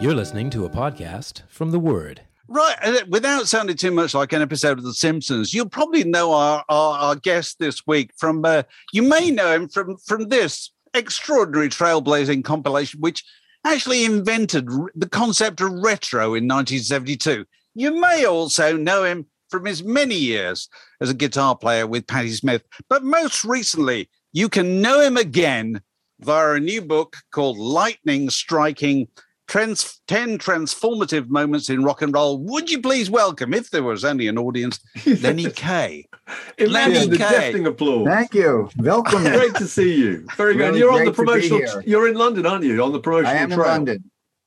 You're listening to a podcast from The Word. Right. Without sounding too much like an episode of The Simpsons, you'll probably know our guest this week from, you may know him from this extraordinary trailblazing compilation, which actually invented the concept of retro in 1972. You may also know him from his many years as a guitar player with Patti Smith. But most recently, you can know him again via a new book called Lightning Striking, 10 transformative moments in rock and roll. Would you please welcome, if there was only an audience, Lenny Kaye. Lenny Kaye. Applause. Thank you. Welcome. Great to see you. Very good. Really you're on the promotional. You're in London, aren't you? On the promotional. I am trail. In London.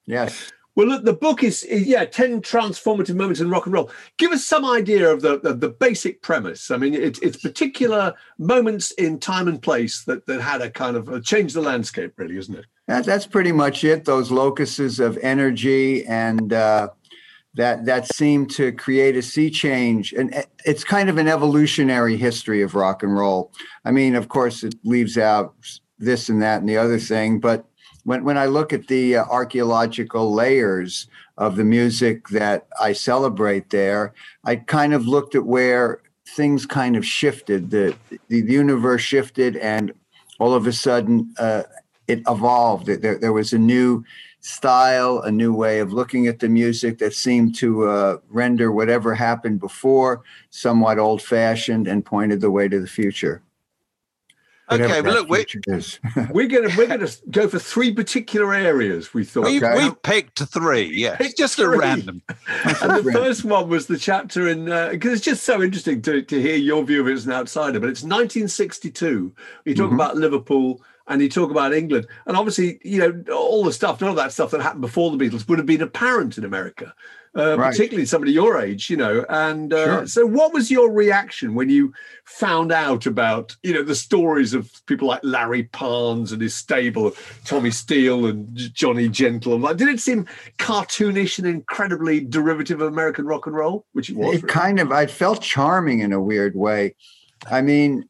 Yes. Well, look, the book is 10 transformative moments in rock and roll. Give us some idea of the basic premise. I mean, it's particular moments in time and place that had a kind of changed the landscape, really, isn't it? That's pretty much it. Those locuses of energy and that seemed to create a sea change. And it's kind of an evolutionary history of rock and roll. I mean, of course, it leaves out this and that and the other thing, but When I look at the archaeological layers of the music that I celebrate there, I kind of looked at where things kind of shifted. The universe shifted, and all of a sudden it evolved. There was a new style, a new way of looking at the music that seemed to render whatever happened before somewhat old-fashioned and pointed the way to the future. Okay, but look, we're going to go for three particular areas, we thought. We've picked three, yes. It's just a random. And the first one was the chapter in, because it's just so interesting to hear your view of it as an outsider, but it's 1962. You talk about Liverpool and you talk about England. And obviously, you know, all of that stuff that happened before the Beatles would have been apparent in America, particularly somebody your age, you know. And so what was your reaction when you found out about, you know, the stories of people like Larry Parnes and his stable, Tommy Steele and Johnny Gentle? Like, did it seem cartoonish and incredibly derivative of American rock and roll, which it was? It really kind of, I felt charming in a weird way. I mean,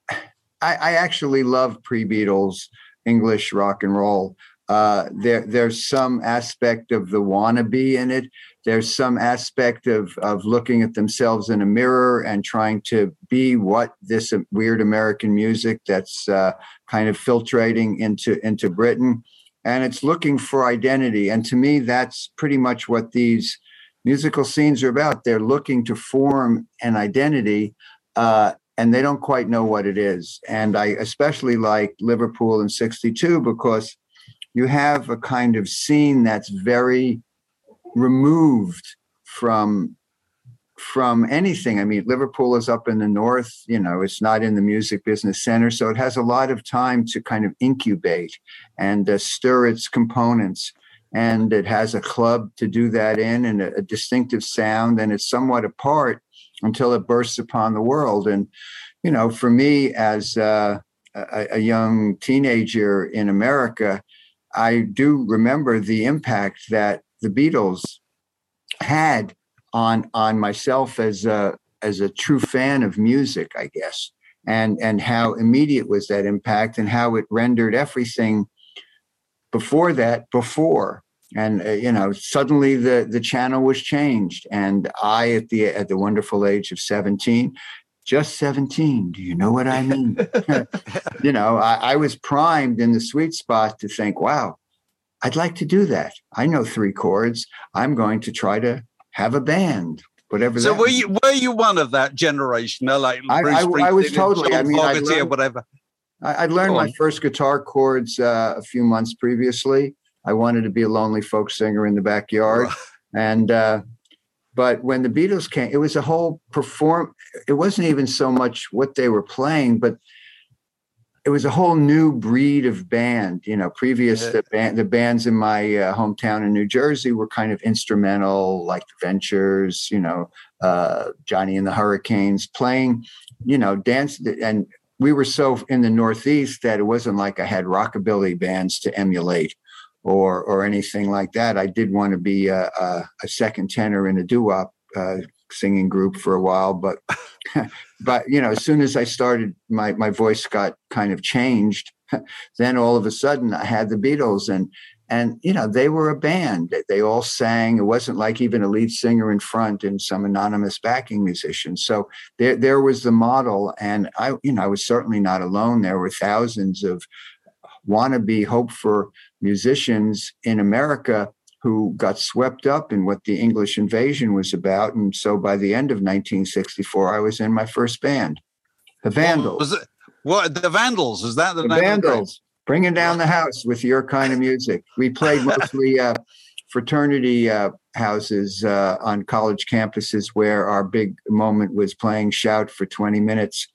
I actually love pre-Beatles English rock and roll. There's some aspect of the wannabe in it. There's some aspect of looking at themselves in a mirror and trying to be what this weird American music that's kind of filtrating into Britain. And it's looking for identity. And to me, that's pretty much what these musical scenes are about. They're looking to form an identity and they don't quite know what it is. And I especially like Liverpool in 1962 because you have a kind of scene that's very removed from anything. I mean, Liverpool is up in the north, you know, it's not in the music business center. So it has a lot of time to kind of incubate and stir its components. And it has a club to do that in and a distinctive sound. And it's somewhat apart until it bursts upon the world. And, you know, for me as a young teenager in America, I do remember the impact that the Beatles had on myself as a true fan of music, I guess, and how immediate was that impact and how it rendered everything before that before. And, suddenly the channel was changed. And I, at the wonderful age of 17, just 17, do you know what I mean? I was primed in the sweet spot to think, wow, I'd like to do that. I know three chords. I'm going to try to have a band, whatever. So were you one of that generation? Like I was totally, John Fogerty or whatever. I learned my first guitar chords a few months previously. I wanted to be a lonely folk singer in the backyard. And, but when the Beatles came, it was a whole it wasn't even so much what they were playing, but it was a whole new breed of band. The bands in my hometown in New Jersey were kind of instrumental, like the Ventures, Johnny and the Hurricanes playing, dance. And we were so in the Northeast that it wasn't like I had rockabilly bands to emulate. Or anything like that. I did want to be a second tenor in a doo-wop singing group for a while, but as soon as I started, my voice got kind of changed. Then all of a sudden, I had the Beatles, and they were a band. They all sang. It wasn't like even a lead singer in front and some anonymous backing musician. So there was the model, and I was certainly not alone. There were thousands of wannabe hope for musicians in America who got swept up in what the English invasion was about. And so by the end of 1964, I was in my first band, the Vandals. The Vandals? Is that the name? Vandals, bringing down the house with your kind of music. We played mostly fraternity houses on college campuses, where our big moment was playing Shout for 20 minutes.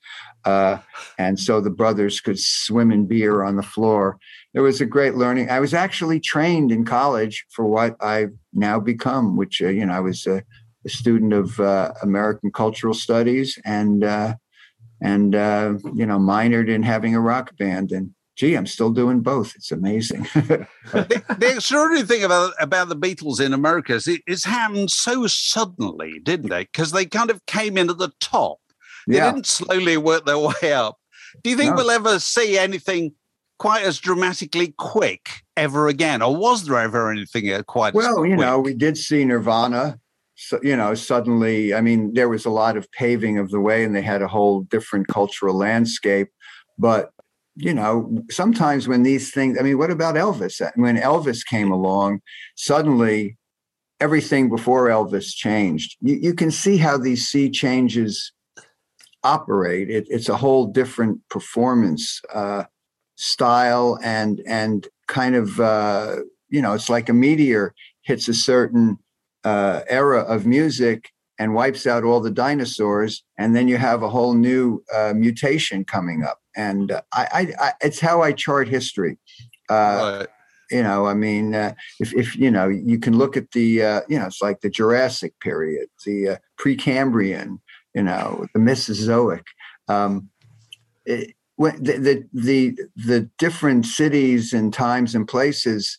And so the brothers could swim in beer on the floor. It was a great learning. I was actually trained in college for what I've now become, which, I was a student of American cultural studies and minored in having a rock band. And gee, I'm still doing both. It's amazing. The extraordinary thing about the Beatles in America is it's happened so suddenly, didn't they? Because they kind of came in at the top. They didn't slowly work their way up. Do you think we'll ever see anything quite as dramatically quick ever again? Or was there ever anything quite as quick? Well, we did see Nirvana. So, suddenly, there was a lot of paving of the way, and they had a whole different cultural landscape. But, sometimes when these things, what about Elvis? When Elvis came along, suddenly everything before Elvis changed. You can see how these sea changes operate. It's a whole different performance style and kind of it's like a meteor hits a certain era of music and wipes out all the dinosaurs, and then you have a whole new mutation coming up. And I it's how I chart history. Right. If you can look at the it's like the Jurassic period, the Precambrian. The Mesozoic, the different cities and times and places.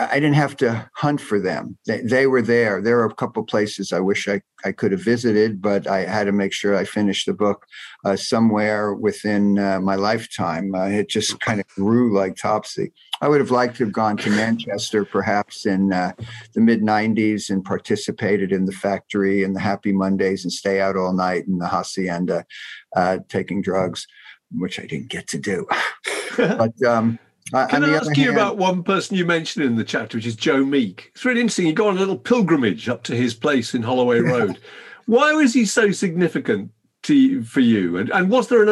I didn't have to hunt for them. They were there. There are a couple of places I wish I could have visited, but I had to make sure I finished the book somewhere within my lifetime. It just kind of grew like Topsy. I would have liked to have gone to Manchester perhaps in the mid-90s and participated in the Factory and the Happy Mondays and Stay Out All Night and the Haçienda, taking drugs, which I didn't get to do. But... Can I ask you about one person you mentioned in the chapter, which is Joe Meek? It's really interesting. You go on a little pilgrimage up to his place in Holloway Road. Why was he so significant for you? And was there an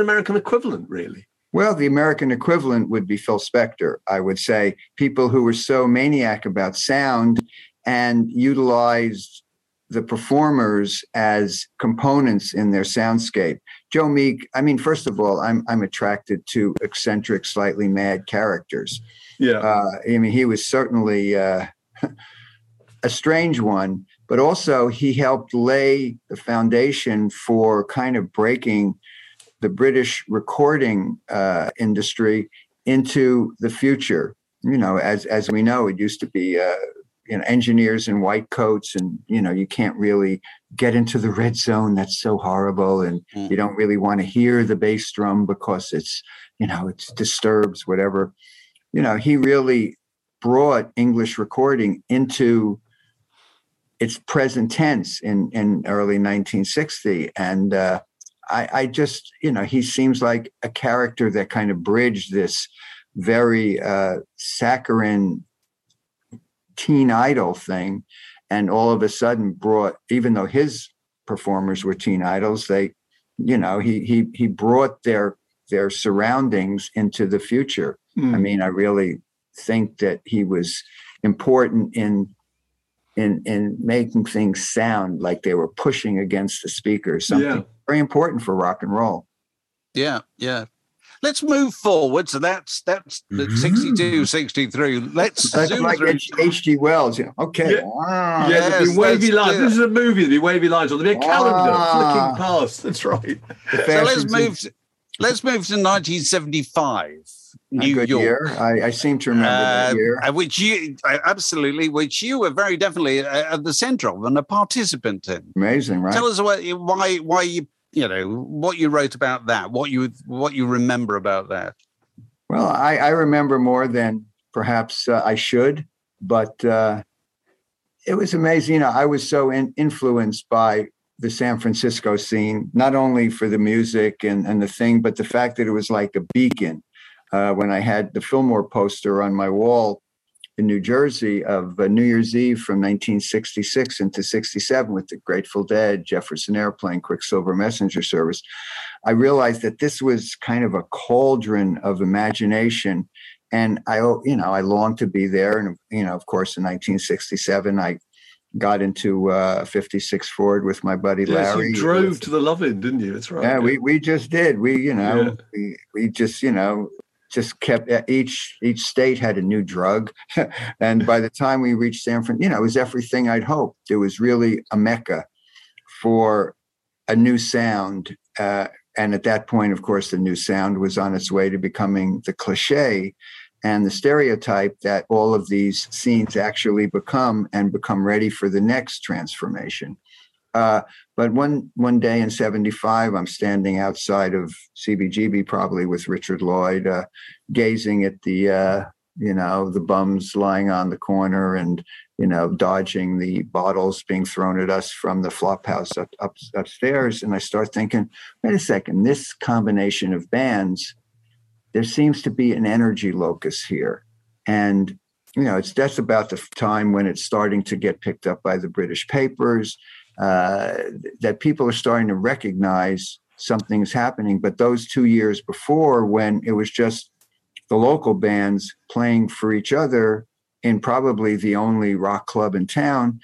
American equivalent, really? Well, the American equivalent would be Phil Spector, I would say. People who were so maniac about sound and utilized the performers as components in their soundscape. Joe Meek, first of all, I'm attracted to eccentric, slightly mad characters. Yeah. He was certainly a strange one, but also he helped lay the foundation for kind of breaking the British recording industry into the future. you know, as we know, it used to be, you know, engineers in white coats, and, you know, you can't really get into the red zone. That's so horrible. And you don't really want to hear the bass drum because it's, you know, it disturbs whatever. You know, he really brought English recording into its present tense in early 1960. And I just, you know, he seems like a character that kind of bridged this very saccharine teen idol thing. And all of a sudden brought, even though his performers were teen idols, they, you know, he brought their surroundings into the future. I mean, I really think that he was important in making things sound like they were pushing against the speakers. Something very important for rock and roll. Yeah, yeah. Let's move forward. So that's 62, 63. Let's zoom like through. H.G. Wells. Okay. Yeah, wow. Yeah, there'll be wavy lines. This is a movie. There'll be wavy lines. There'll be a calendar flicking past. That's right. So let's move to 1975. New York. Year. I seem to remember that year. Which you were very definitely at the center of and a participant in. Amazing, right? Tell us why you know, what you wrote about that, what you remember about that. Well, I remember more than perhaps I should, but it was amazing. You know, I was so influenced by the San Francisco scene, not only for the music and the thing, but the fact that it was like a beacon. When I had the Fillmore poster on my wall in New Jersey of New Year's Eve from 1966 into 67 with the Grateful Dead, Jefferson Airplane, Quicksilver Messenger Service, I realized that this was kind of a cauldron of imagination. And I longed to be there. And, you know, of course, in 1967, I got into a 56 Ford with my buddy Larry. You drove to the Lovin', didn't you? That's right. Yeah, we just did. We just kept each state had a new drug. And by the time we reached San Francisco, you know, it was everything I'd hoped. It was really a mecca for a new sound. And at that point, of course, the new sound was on its way to becoming the cliche and the stereotype that all of these scenes actually become ready for the next transformation. But one day in 75, I'm standing outside of CBGB, probably with Richard Lloyd, gazing at the, you know, the bums lying on the corner and, you know, dodging the bottles being thrown at us from the flop house upstairs. And I start thinking, wait a second, this combination of bands, there seems to be an energy locus here. And, you know, that's about the time when it's starting to get picked up by the British papers. That people are starting to recognize something is happening. But those 2 years before, when it was just the local bands playing for each other in probably the only rock club in town,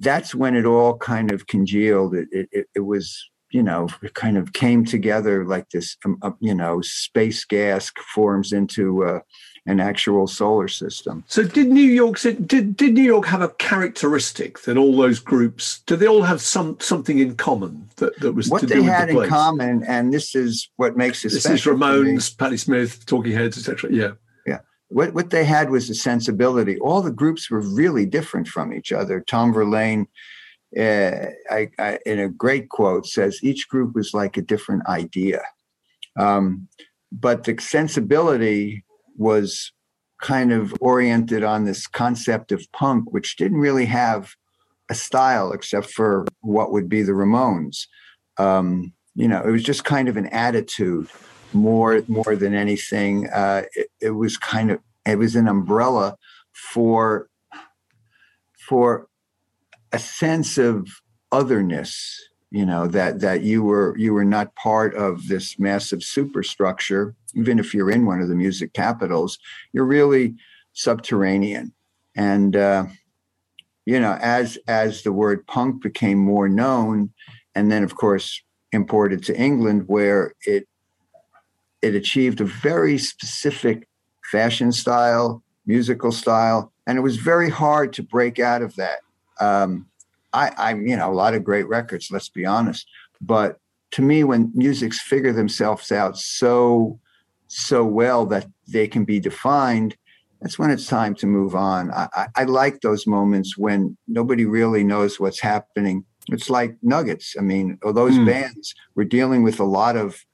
that's when it all kind of congealed. It was, you know, it kind of came together like this, you know, space gas forms into an actual solar system. So did New York have a characteristic that all those groups, do they all have something in common that was what they had in common? And this is what makes it special. This is Ramones, Patti Smith, Talking Heads, etc. Yeah. Yeah. What they had was a sensibility. All the groups were really different from each other. Tom Verlaine, I in a great quote, says each group was like a different idea. But the sensibility was kind of oriented on this concept of punk, which didn't really have a style except for what would be the Ramones. You know, it was just kind of an attitude more than anything. It was kind of, it was an umbrella for a sense of otherness, you know, that you were not part of this massive superstructure. Even if you're in one of the music capitals, you're really subterranean. And, you know, as the word punk became more known, and then, of course, imported to England, where it achieved a very specific fashion style, musical style, and it was very hard to break out of that. I'm, you know, a lot of great records, let's be honest. But to me, when musics figure themselves out so well that they can be defined, that's when it's time to move on. I like those moments when nobody really knows what's happening. It's like nuggets. I mean, those bands were dealing with a lot of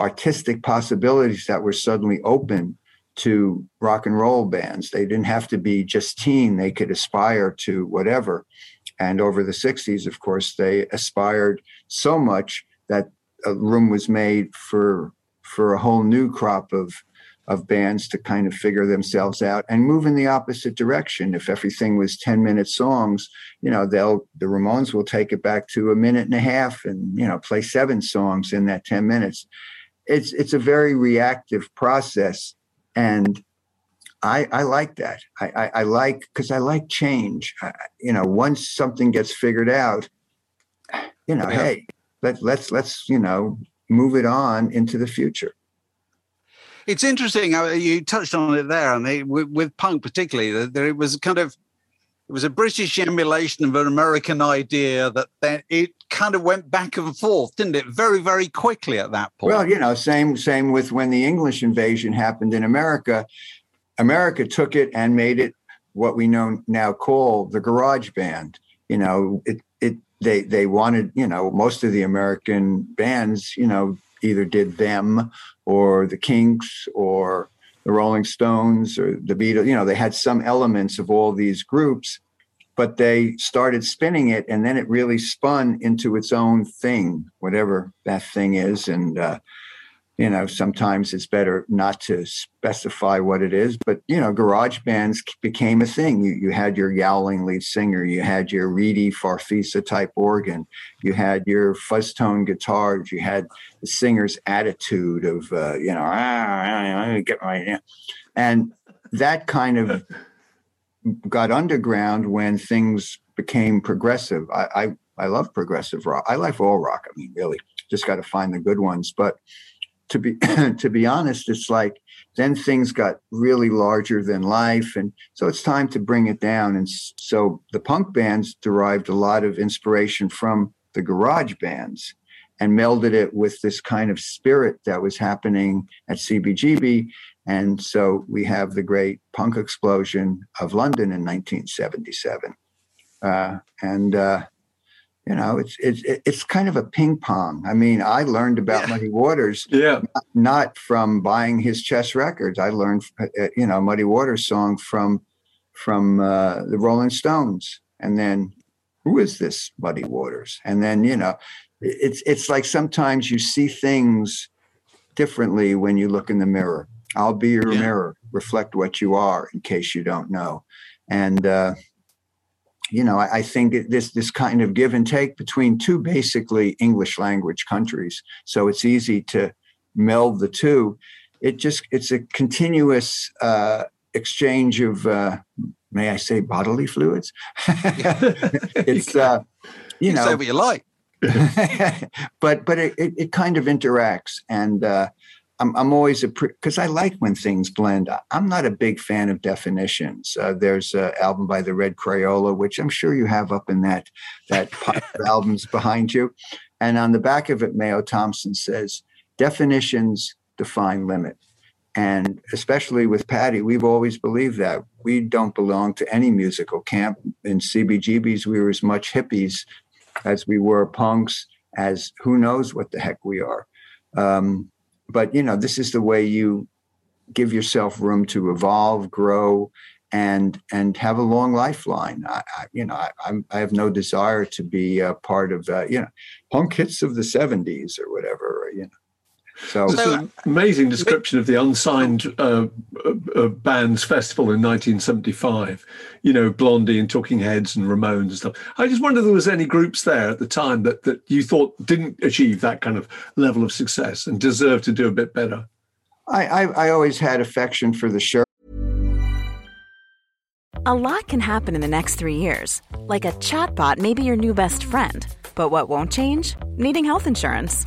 artistic possibilities that were suddenly open to rock and roll bands. They didn't have to be just teen. They could aspire to whatever. And over the 60s, of course, they aspired so much that a room was made for a whole new crop of bands to kind of figure themselves out and move in the opposite direction. If everything was 10-minute songs, you know, the Ramones will take it back to a minute and a half and, you know, play 7 songs in that 10 minutes. It's a very reactive process. And I like that. I like, because I like change. You know, once something gets figured out, you know, hey, let's, you know, move it on into the future. It's interesting. You touched on it there, and with punk particularly, there it was kind of, it was a British emulation of an American idea that it kind of went back and forth, didn't it? Very, very quickly at that point. Well, you know, same with when the English invasion happened in America. America took it and made it what we know now call the garage band. You know, they wanted, you know, most of the American bands, you know, either did them or the Kinks or the Rolling Stones or the Beatles. You know, they had some elements of all these groups, but they started spinning it, and then it really spun into its own thing, whatever that thing is. And, you know, sometimes it's better not to specify what it is, but, you know, garage bands became a thing. You had your yowling lead singer, you had your reedy farfisa type organ, you had your fuzz tone guitars, you had the singer's attitude of, you know, get my, and that kind of got underground when things became progressive. I love progressive rock. I like all rock. I mean, really, just got to find the good ones, but to be honest, it's like then things got really larger than life. And so it's time to bring it down. And so the punk bands derived a lot of inspiration from the garage bands and melded it with this kind of spirit that was happening at CBGB. And so we have the great punk explosion of London in 1977. You know, it's kind of a ping pong. I mean, I learned about Muddy Waters, not from buying his Chess records. I learned, you know, Muddy Waters song from the Rolling Stones, and then who is this Muddy Waters? And then, you know, it's like sometimes you see things differently when you look in the mirror. I'll be your mirror. Reflect what you are, in case you don't know, and. You know, I think this kind of give and take between two basically English language countries. So it's easy to meld the two. It's a continuous exchange of, may I say, bodily fluids? It's, you know. You say what you like. But it kind of interacts. And I'm always, because I like when things blend. I'm not a big fan of definitions. There's an album by the Red Crayola, which I'm sure you have up in that pile of albums behind you. And on the back of it, Mayo Thompson says, definitions define limit. And especially with Patti, we've always believed that. We don't belong to any musical camp. In CBGBs, we were as much hippies as we were punks, as who knows what the heck we are. But, you know, this is the way you give yourself room to evolve, grow, and have a long lifeline. I have no desire to be a part of, you know, punk hits of the 70s or whatever, you know. So it's an amazing description of the Unsigned Bands Festival in 1975, you know, Blondie and Talking Heads and Ramones and stuff. I just wondered if there was any groups there at the time that you thought didn't achieve that kind of level of success and deserved to do a bit better. I always had affection for the show. A lot can happen in the next 3 years. Like a chatbot may be your new best friend. But what won't change? Needing health insurance.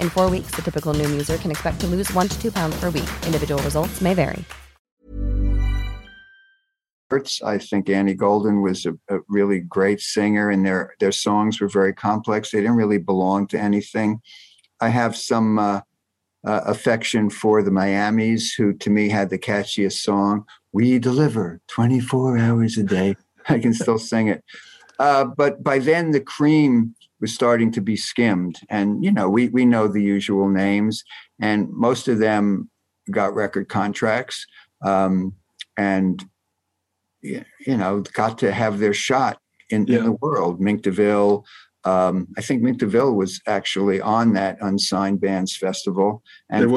In 4 weeks, the typical Noom user can expect to lose 1 to 2 pounds per week. Individual results may vary. I think Annie Golden was a really great singer, and their songs were very complex. They didn't really belong to anything. I have some affection for the Miamis, who to me had the catchiest song, "We Deliver 24 Hours a Day." I can still sing it. But by then, the cream was starting to be skimmed. And, you know, we know the usual names, and most of them got record contracts and, you know, got to have their shot in the world. Mink DeVille, I think Mink DeVille was actually on that Unsigned Bands Festival. And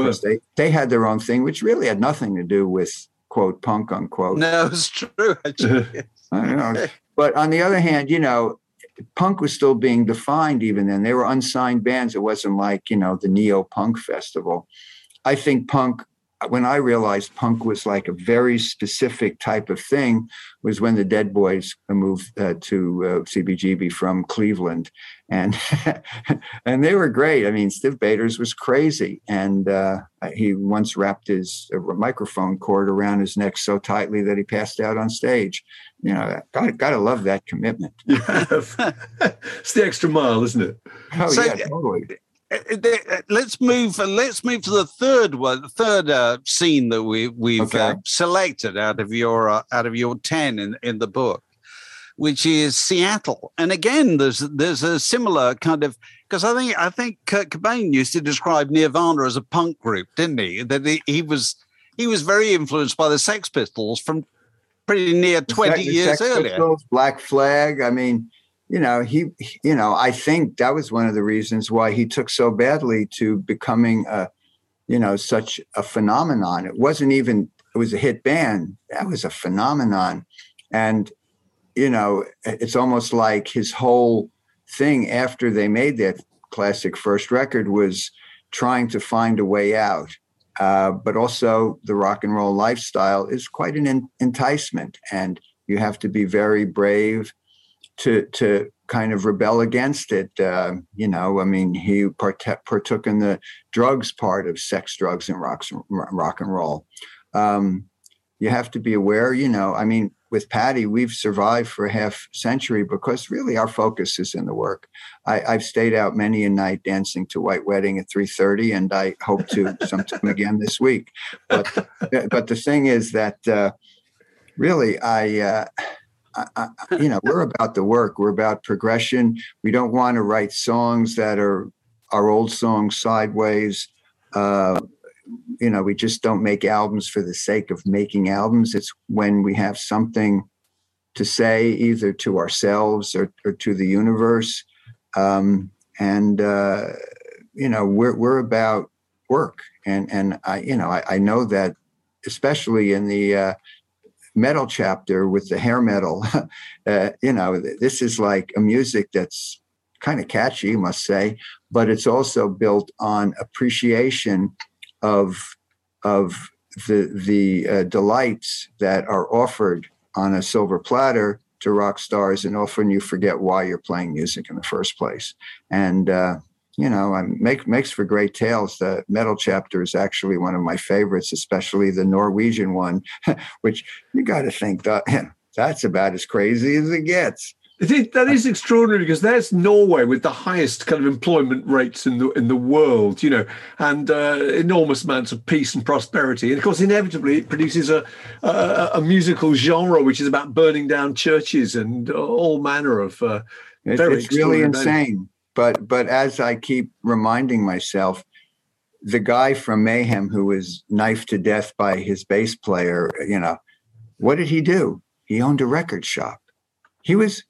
they had their own thing, which really had nothing to do with, quote, punk, unquote. No, it's true. I don't know. But on the other hand, you know, punk was still being defined even then. They were unsigned bands. It wasn't like, you know, the Neo-Punk Festival. I think punk, when I realized punk was like a very specific type of thing, was when the Dead Boys moved to CBGB from Cleveland. And and they were great. I mean, Stiv Baders was crazy. And he once wrapped his microphone cord around his neck so tightly that he passed out on stage. You know, gotta love that commitment. Yeah. It's the extra mile, isn't it? Oh, so, yeah, totally. Let's move to the third scene that we've selected out of your 10 in the book, which is Seattle. And again, there's a similar kind of, because I think Kurt Cobain used to describe Nirvana as a punk group, didn't he? That he was very influenced by the Sex Pistols from pretty near 20 years earlier. Pistols, Black Flag. I mean, you know, I think that was one of the reasons why he took so badly to becoming such a phenomenon. It was a hit band. That was a phenomenon. And, you know, it's almost like his whole thing after they made that classic first record was trying to find a way out. But also the rock and roll lifestyle is quite an enticement, and you have to be very brave to kind of rebel against it. You know, I mean, he partook in the drugs part of Sex, Drugs, and Rock and Roll. You have to be aware, you know, I mean, with Patti, we've survived for a half century because really our focus is in the work. I've stayed out many a night dancing to White Wedding at 3:30, and I hope to sometime again this week. But the thing is that really I we're about the work. We're about progression. We don't want to write songs that are our old songs sideways. You know, we just don't make albums for the sake of making albums. It's when we have something to say, either to ourselves or to the universe. You know, we're about work. And I, you know, I know that, especially in the metal chapter with the hair metal, you know, this is like a music that's kind of catchy, you must say, but it's also built on appreciation of the delights that are offered on a silver platter to rock stars, and often you forget why you're playing music in the first place. And, you know, makes for great tales. The metal chapter is actually one of my favorites, especially the Norwegian one, which you got to think that's about as crazy as it gets. That is extraordinary, because there's Norway with the highest kind of employment rates in the world, you know, and enormous amounts of peace and prosperity. And of course, inevitably, it produces a musical genre which is about burning down churches and all manner of. It's really insane. But as I keep reminding myself, the guy from Mayhem who was knifed to death by his bass player, you know, what did he do? He owned a record shop. He was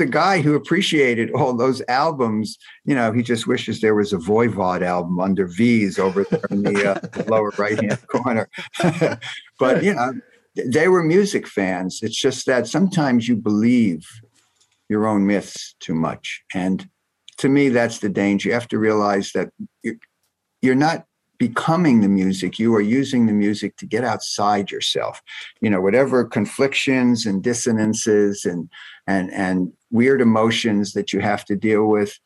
a guy who appreciated all those albums. You know, he just wishes there was a Voivod album under V's over there in the lower right-hand corner. But, you know, they were music fans. It's just that sometimes you believe your own myths too much. And to me, that's the danger. You have to realize that you're not becoming the music. You are using the music to get outside yourself. You know, whatever conflictions and dissonances and weird emotions that you have to deal with,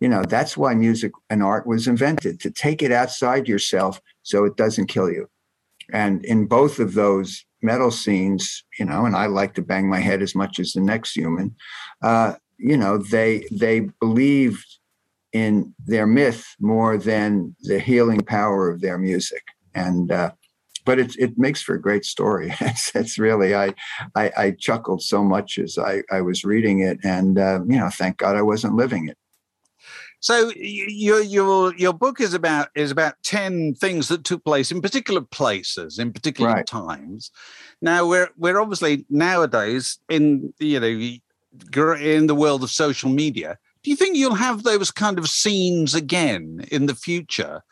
you know, that's why music and art was invented, to take it outside yourself so it doesn't kill you. And in both of those metal scenes, you know, and I like to bang my head as much as the next human, you know, they believed in their myth more than the healing power of their music. And but it makes for a great story. It's really, I chuckled so much as I was reading it, and you know, thank God I wasn't living it. So your book is about 10 things that took place in particular places, in particular right. times. Now we're obviously nowadays in, you know, in the world of social media. Do you think you'll have those kind of scenes again in the future,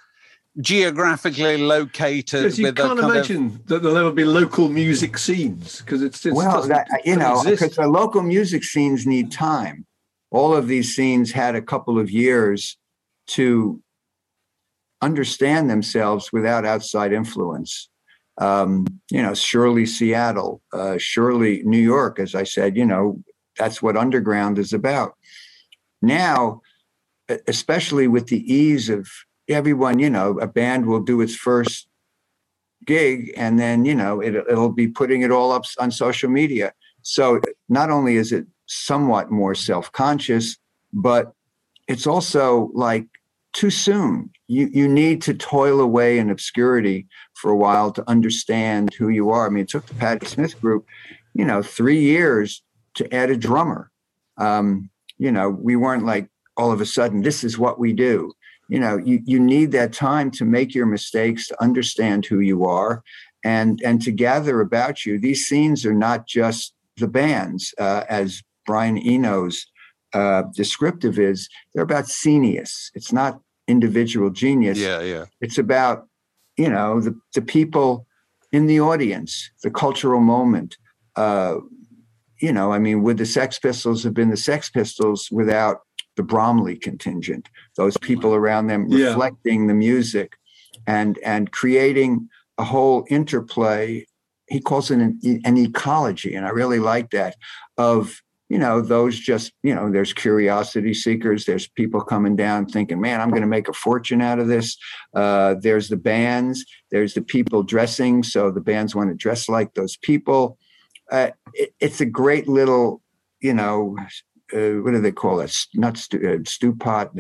geographically located? Yes, you can't imagine that there'll ever be local music scenes, because it's well, that, you know, because the local music scenes need time. All of these scenes had a couple of years to understand themselves without outside influence. You know, surely Seattle, surely New York, as I said, you know, that's what underground is about. Now, especially with the ease of everyone, you know, a band will do its first gig and then, you know, it'll be putting it all up on social media. So not only is it somewhat more self-conscious, but it's also like too soon. You need to toil away in obscurity for a while to understand who you are. I mean, it took the Patti Smith group, you know, 3 years to add a drummer. You know, we weren't like all of a sudden, this is what we do. You know, you need that time to make your mistakes, to understand who you are, and to gather about you. These scenes are not just the bands, as Brian Eno's descriptive is. They're about scenius. It's not individual genius. Yeah. It's about, you know, the people in the audience, the cultural moment. You know, I mean, would the Sex Pistols have been the Sex Pistols without the Bromley contingent? Those people around them reflecting the music and creating a whole interplay. He calls it an ecology, and I really like that, of, you know, those just, you know, there's curiosity seekers. There's people coming down thinking, man, I'm going to make a fortune out of this. There's the bands. There's the people dressing. So the bands want to dress like those people. It's a great little, you know, what do they call it? Not stew pot.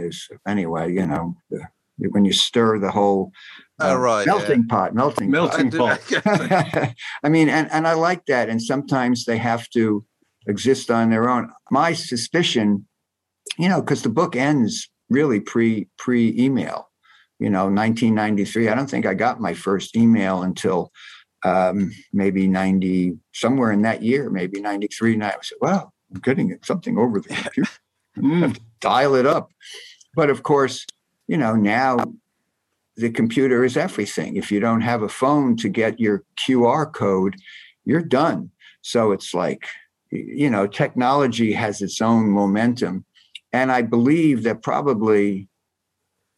Anyway, you know, when you stir the whole melting pot. I mean, and I like that. And sometimes they have to exist on their own. My suspicion, you know, because the book ends really pre-email, you know, 1993. I don't think I got my first email until maybe 90, somewhere in that year, maybe 93. And I said, wow, I'm getting something over the computer. Have to dial it up. But of course, you know, now the computer is everything. If you don't have a phone to get your QR code, you're done. So it's like, you know, technology has its own momentum. And I believe that probably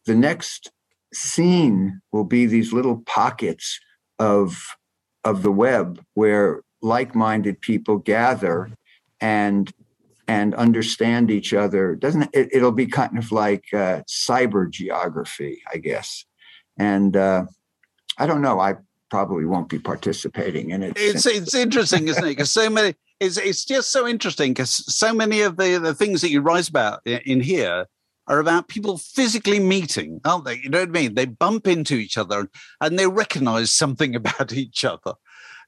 the next scene will be these little pockets of the web where like-minded people gather and understand each other. It'll be kind of like cyber geography, I guess. And I don't know, I probably won't be participating in it. It's interesting, isn't it? Because so many, it's just so interesting because so many of the things that you write about in here are about people physically meeting, aren't they? You know what I mean? They bump into each other and they recognize something about each other.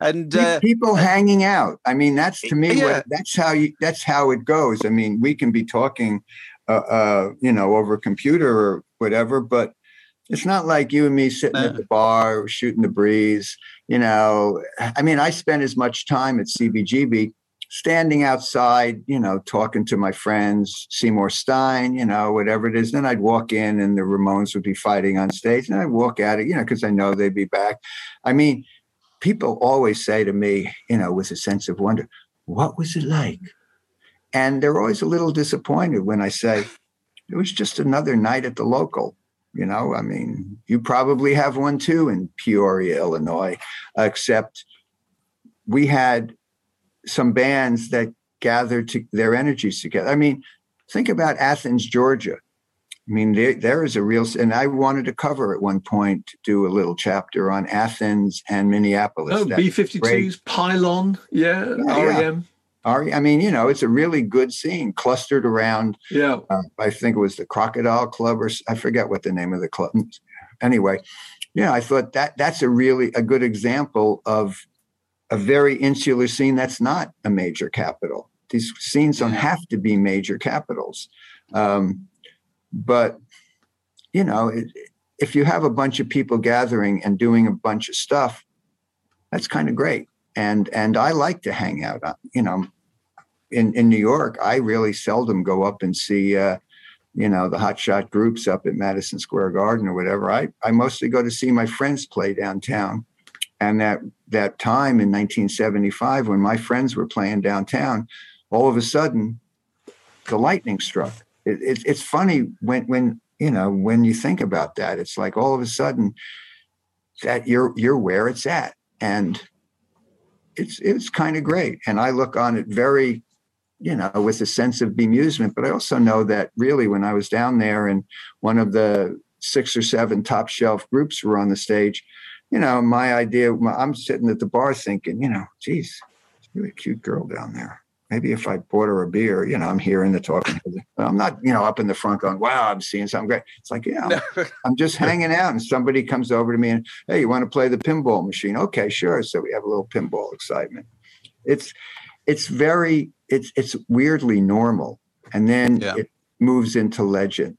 And people hanging out. I mean, that's to me, yeah. That's how it goes. I mean, we can be talking, you know, over a computer or whatever, but it's not like you and me sitting at the bar, shooting the breeze, you know. I mean, I spent as much time at CBGB standing outside, you know, talking to my friends, Seymour Stein, you know, whatever it is. Then I'd walk in and the Ramones would be fighting on stage and I'd walk at it, you know, because I know they'd be back. I mean, people always say to me, you know, with a sense of wonder, what was it like? And they're always a little disappointed when I say, it was just another night at the local. You know, I mean, you probably have one too in Peoria, Illinois, except we had some bands that gathered their energies together. I mean, think about Athens, Georgia. I mean, there is a real, and I wanted to cover at one point, to do a little chapter on Athens and Minneapolis. Oh, B-52s, great. Pylon, yeah, REM. I mean, you know, it's a really good scene clustered around, I think it was the Crocodile Club or I forget what the name of the club. Anyway, yeah, I thought that's a really good example of a very insular scene that's not a major capital. These scenes don't have to be major capitals. But, you know, if you have a bunch of people gathering and doing a bunch of stuff, that's kind of great. And I like to hang out, you know. In New York, I really seldom go up and see, you know, the hotshot groups up at Madison Square Garden or whatever. I mostly go to see my friends play downtown. And that time in 1975, when my friends were playing downtown, all of a sudden, the lightning struck. It's funny when you know, when you think about that, it's like all of a sudden that you're where it's at. And it's kind of great. And I look on it very, you know, with a sense of bemusement. But I also know that really when I was down there and one of the 6 or 7 top shelf groups were on the stage, you know, I'm sitting at the bar thinking, you know, geez, there's a really cute girl down there. Maybe if I bought her a beer, you know, I'm hearing the talking. I'm not, you know, up in the front going, wow, I'm seeing something great. It's like, yeah, I'm just hanging out. And somebody comes over to me and, hey, you want to play the pinball machine? Okay, sure. So we have a little pinball excitement. It's weirdly normal. And then it moves into legend.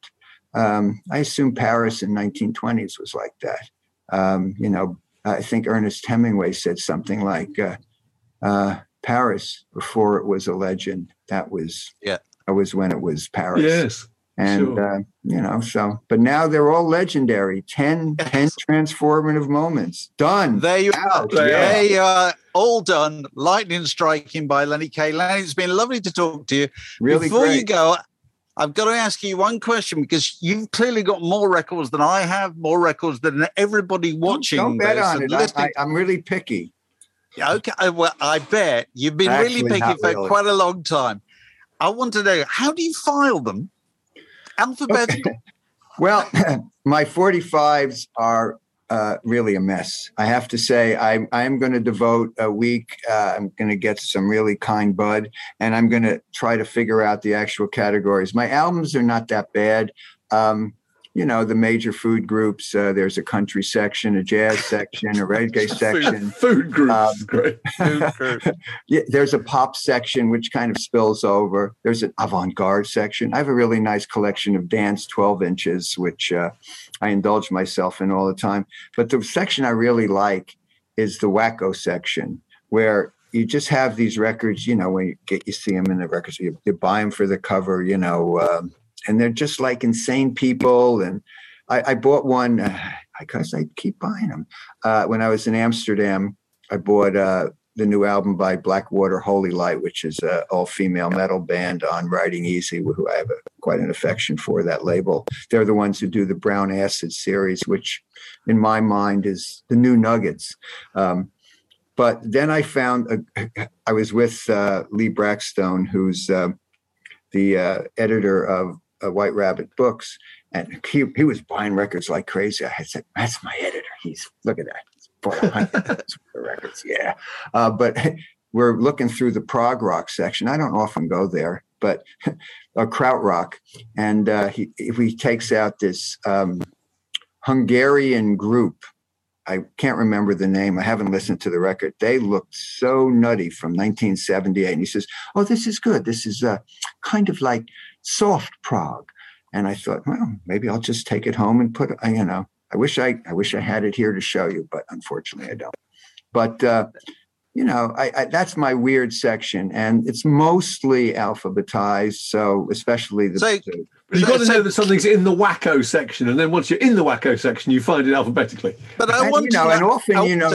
I assume Paris in 1920s was like that. You know, I think Ernest Hemingway said something like, Paris, before it was a legend, that was when it was Paris. Yes, and sure. You know, so but now they're all legendary. 10 transformative moments. Done. There you are. They are all done. Lightning Striking by Lenny Kaye. Lenny, it's been lovely to talk to you. Really, before you go, I've got to ask you one question because you've clearly got more records than I have, more records than everybody watching. Don't bet on it. I'm really picky. Okay, well, I bet you've been really picky for quite a long time. I want to know, how do you file them? Alphabetical? Okay. Well, my 45s are really a mess. I have to say, I'm going to devote a week. I'm going to get some really kind bud, and I'm going to try to figure out the actual categories. My albums are not that bad. You know, the major food groups, there's a country section, a jazz section, a reggae section. Food groups. Great. Food group. Yeah, there's a pop section, which kind of spills over. There's an avant-garde section. I have a really nice collection of dance 12 inches, which I indulge myself in all the time. But the section I really like is the wacko section, where you just have these records, you know, when you see them in the records, you buy them for the cover, you know, and they're just like insane people. And I bought one because I keep buying them. When I was in Amsterdam, I bought the new album by Blackwater Holy Light, which is an all-female metal band on Riding Easy, who I have quite an affection for, that label. They're the ones who do the Brown Acid series, which in my mind is the new Nuggets. But then I found, I was with Lee Brackstone, who's the editor of White Rabbit Books. And he was buying records like crazy. I said, that's my editor. Look at that. He's bought 100 records. Yeah. But we're looking through the prog rock section. I don't often go there, but krautrock. And he takes out this Hungarian group. I can't remember the name. I haven't listened to the record. They looked so nutty from 1978. And he says, oh, this is good. This is kind of like soft prog. And I thought, well, maybe I'll just take it home and put, you know, I wish I had it here to show you, but unfortunately I don't. But, you know, that's my weird section. And it's mostly alphabetized. So especially the... But you've got to know that something's in the wacko section, and then once you're in the wacko section, you find it alphabetically. But I want to know, and often, you know,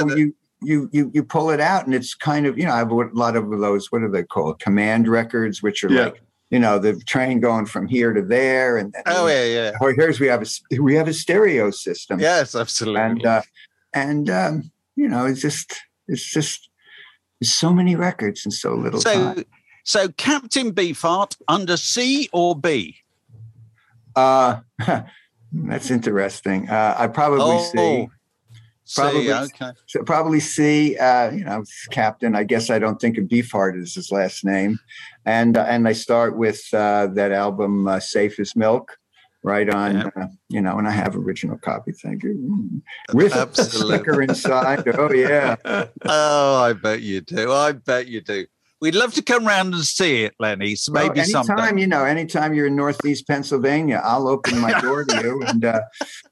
you pull it out, and it's kind of, you know, I have a lot of those. What are they called? Command records, which are like, you know, the train going from here to there, and Or here's we have a stereo system. Yes, absolutely. And you know, it's just so many records and so little time. So Captain Beefheart under C or B? That's interesting. I probably see, you know, Captain, I guess I don't think of Beefheart as his last name. And I start with, that album, Safe as Milk, right on, you know, and I have original copy. Thank you. With a sticker inside. Oh yeah. Oh, I bet you do. We'd love to come round and see it, Lenny. So maybe anytime you're in Northeast Pennsylvania, I'll open my door to you, and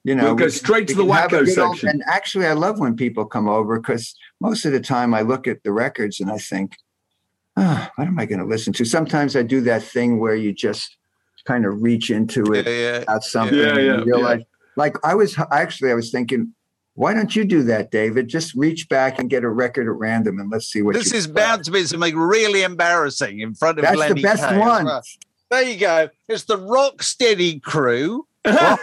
you know, we'll go straight to the wacko section. And actually, I love when people come over, because most of the time I look at the records and I think, what am I going to listen to? Sometimes I do that thing where you just kind of reach into it about something, and you realize. Like I was thinking, why don't you do that, David? Just reach back and get a record at random, and let's see what this is. Bound to be something really embarrassing in front of Lenny Kaye. That's the best one. Well, there you go. It's the Rocksteady crew. Yo.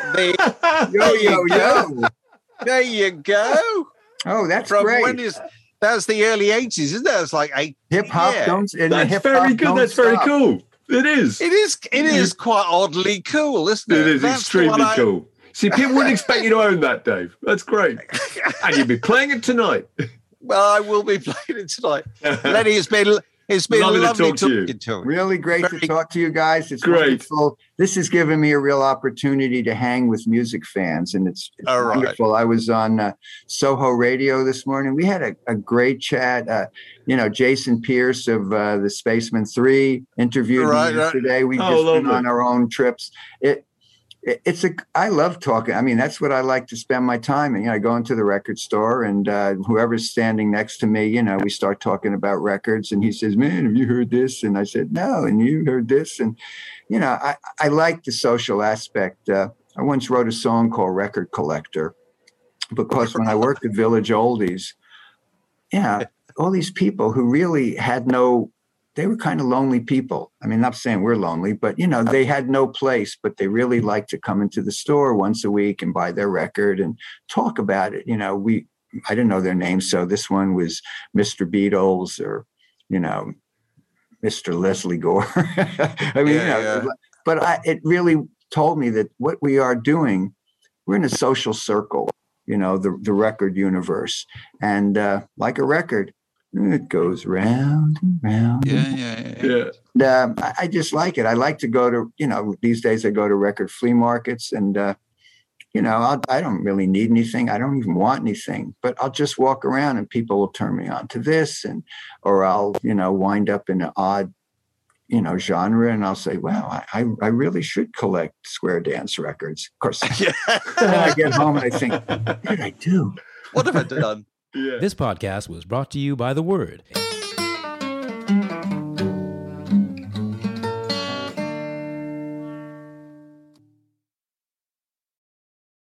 There you go. Oh, that's great. That's the early 80s, isn't it? It's like a hip hop. That's very good. That's very cool. It is. It is quite oddly cool, isn't it? It is extremely cool. See, people wouldn't expect you to own that, Dave. That's great. And you'll be playing it tonight. Well, I will be playing it tonight. Lenny, it's been lovely talking to you. Really great to talk to you guys. It's wonderful. This has given me a real opportunity to hang with music fans, and it's wonderful. I was on Soho Radio this morning. We had a great chat. You know, Jason Pierce of the Spaceman 3 interviewed me yesterday. We've just been on our own trips. I love talking. I mean, that's what I like to spend my time in. You know, I go into the record store, and whoever's standing next to me, you know, we start talking about records, and he says, man, have you heard this? And I said, no. And you heard this? And, you know, I like the social aspect. I once wrote a song called Record Collector, because when I worked at Village Oldies, all these people who really had they were kind of lonely people. I mean, not saying we're lonely, but, you know, they had no place, but they really liked to come into the store once a week and buy their record and talk about it. You know, I didn't know their names. So this one was Mr. Beatles, or, you know, Mr. Leslie Gore. I mean, but it really told me that what we are doing, we're in a social circle, you know, the record universe. And like a record, it goes round and round. And, I just like it. I like to go to, you know, these days I go to record flea markets, and, you know, I don't really need anything. I don't even want anything, but I'll just walk around and people will turn me on to this, or I'll, you know, wind up in an odd, you know, genre, and I'll say, wow, I really should collect square dance records. Of course, then I get home and I think, what did I do? What have I done? Yeah. This podcast was brought to you by The Word.